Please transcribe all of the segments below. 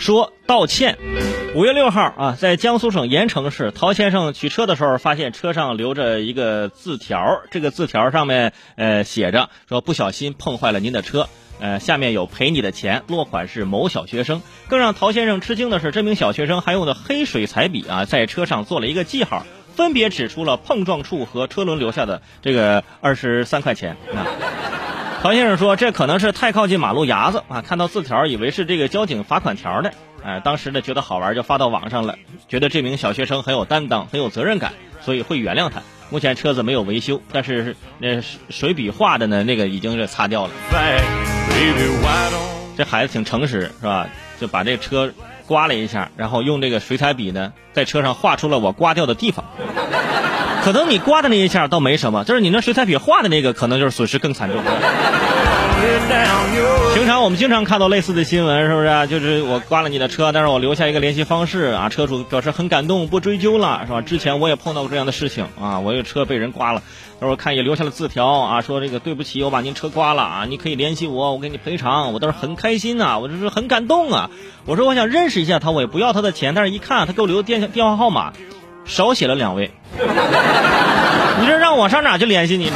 说道歉。5月6号啊，在江苏省盐城市，陶先生取车的时候发现车上留着一个字条，这个字条上面写着说不小心碰坏了您的车，下面有赔你的钱，落款是某小学生。更让陶先生吃惊的是，这名小学生还用的黑水彩笔啊，在车上做了一个记号，分别指出了碰撞处和车轮留下的这个23块钱啊。陶先生说，这可能是太靠近马路牙子啊，看到字条以为是这个交警罚款条呢，当时呢觉得好玩，就发到网上了，觉得这名小学生很有担当，很有责任感，所以会原谅他。目前车子没有维修，但是那水笔画的呢，那个已经是擦掉了。这孩子挺诚实是吧？就把这车刮了一下，然后用这个水彩笔呢，在车上画出了我刮掉的地方。可能你刮的那一下倒没什么，就是你那水彩笔画的那个，可能就是损失更惨重。平常我们经常看到类似的新闻，是不是啊？就是我刮了你的车，但是我留下一个联系方式啊，车主表示很感动，不追究了，是吧？之前我也碰到过这样的事情啊，我有车被人刮了，但是我看也留下了字条啊，说这个对不起，我把您车刮了啊，你可以联系我，我给你赔偿。我倒是很开心啊，我就是很感动啊。我说我想认识一下他，我也不要他的钱，但是一看他给我留的电话号码，少写了2位。你这让我上哪去联系你？这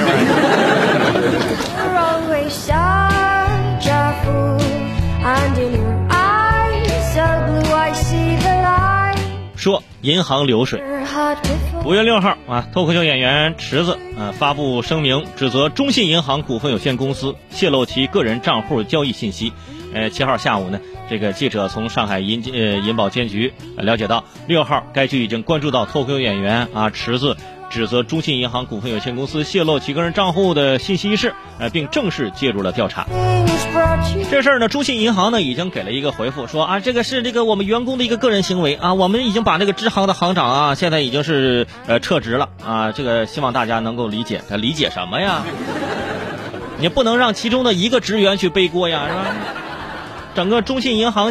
说银行流水。5月6号啊，脱口秀演员池子发布声明，指责中信银行股份有限公司泄露其个人账户交易信息。7号下午呢，这个记者从上海银保监局了解到，6号该局已经关注到脱口秀演员池子指责中信银行股份有限公司泄露其个人账户的信息一事，并正式介入了调查。这事儿呢，中信银行呢已经给了一个回复，说啊，这个是这个我们员工的一个个人行为啊，我们已经把这个支行的行长啊，现在已经是撤职了啊，这个希望大家能够理解。理解什么呀？你不能让其中的一个职员去背锅呀，是吧？整个中信银行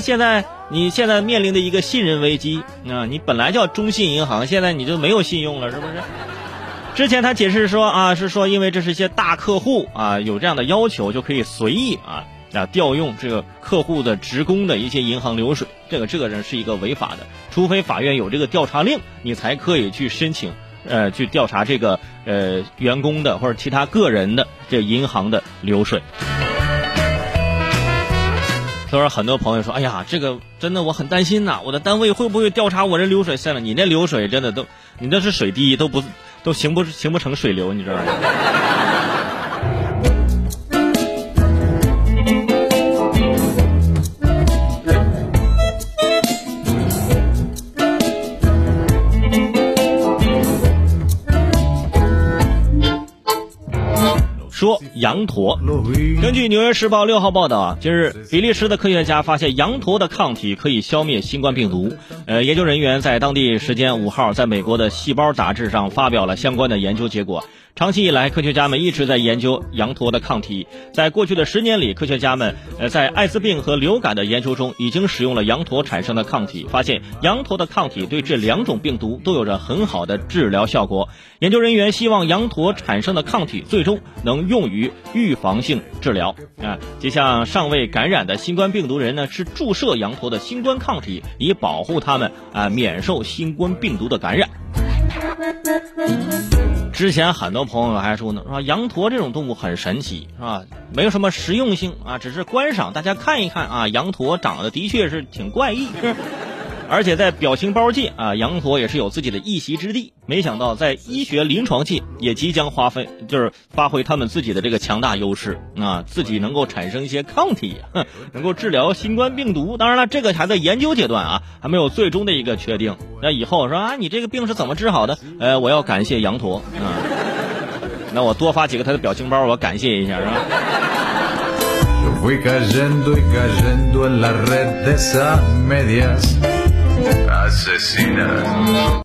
你现在面临的一个信任危机啊，你本来叫中信银行，现在你就没有信用了，是不是？之前他解释说啊，是说因为这是一些大客户啊，有这样的要求，就可以随意啊调用这个客户的职工的一些银行流水，这个人是一个违法的，除非法院有这个调查令，你才可以去申请去调查这个员工的或者其他个人的这银行的流水。所以说很多朋友说，哎呀，这个真的我很担心呐，我的单位会不会调查我这流水线了？你那流水真的都，你那是水滴都行不成水流，你知道吗？说羊驼。根据《纽约时报》6号报道啊，近日比利时的科学家发现羊驼的抗体可以消灭新冠病毒。研究人员在当地时间5号在美国的《细胞》杂志上发表了相关的研究结果。长期以来，科学家们一直在研究羊驼的抗体。在过去的10年里，科学家们在艾滋病和流感的研究中已经使用了羊驼产生的抗体，发现羊驼的抗体对这2种病毒都有着很好的治疗效果。研究人员希望羊驼产生的抗体最终能用于预防性治疗啊，就像尚未感染的新冠病毒人呢，是注射羊驼的新冠抗体，以保护他们免受新冠病毒的感染。之前很多朋友还说呢，说羊驼这种动物很神奇，是吧？没有什么实用性啊，只是观赏，大家看一看啊。羊驼长得的确是挺怪异，而且在表情包界啊，羊驼也是有自己的一席之地。没想到在医学临床界也即将发挥他们自己的这个强大优势啊，自己能够产生一些抗体，能够治疗新冠病毒。当然了，这个还在研究阶段啊，还没有最终的一个确定。那以后说啊，你这个病是怎么治好的？我要感谢羊驼啊，那我多发几个他的表情包，我感谢一下，是吧？